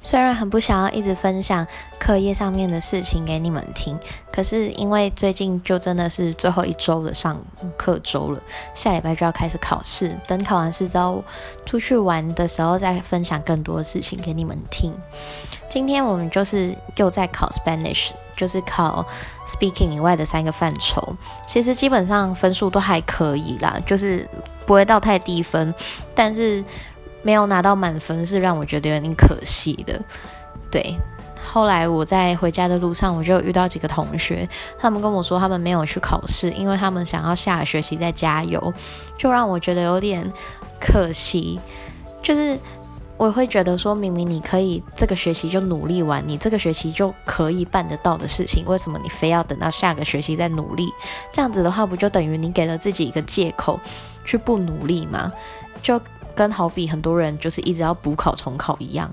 虽然很不想要一直分享课业上面的事情给你们听，可是因为最近就真的是最后一周的上课周了，下礼拜就要开始考试，等考完试之后出去玩的时候再分享更多的事情给你们听。今天我们就是又在考 Spanish， 就是考 speaking 以外的3个范畴，其实基本上分数都还可以啦，就是不会到太低分，但是没有拿到满分是让我觉得有点可惜的。对，后来我在回家的路上我就遇到几个同学，他们跟我说他们没有去考试，因为他们想要下学期再加油，就让我觉得有点可惜。就是我会觉得说，明明你可以这个学期就努力完，你这个学期就可以办得到的事情，为什么你非要等到下个学期再努力？这样子的话不就等于你给了自己一个借口去不努力吗？就跟好比很多人就是一直要补考重考一样。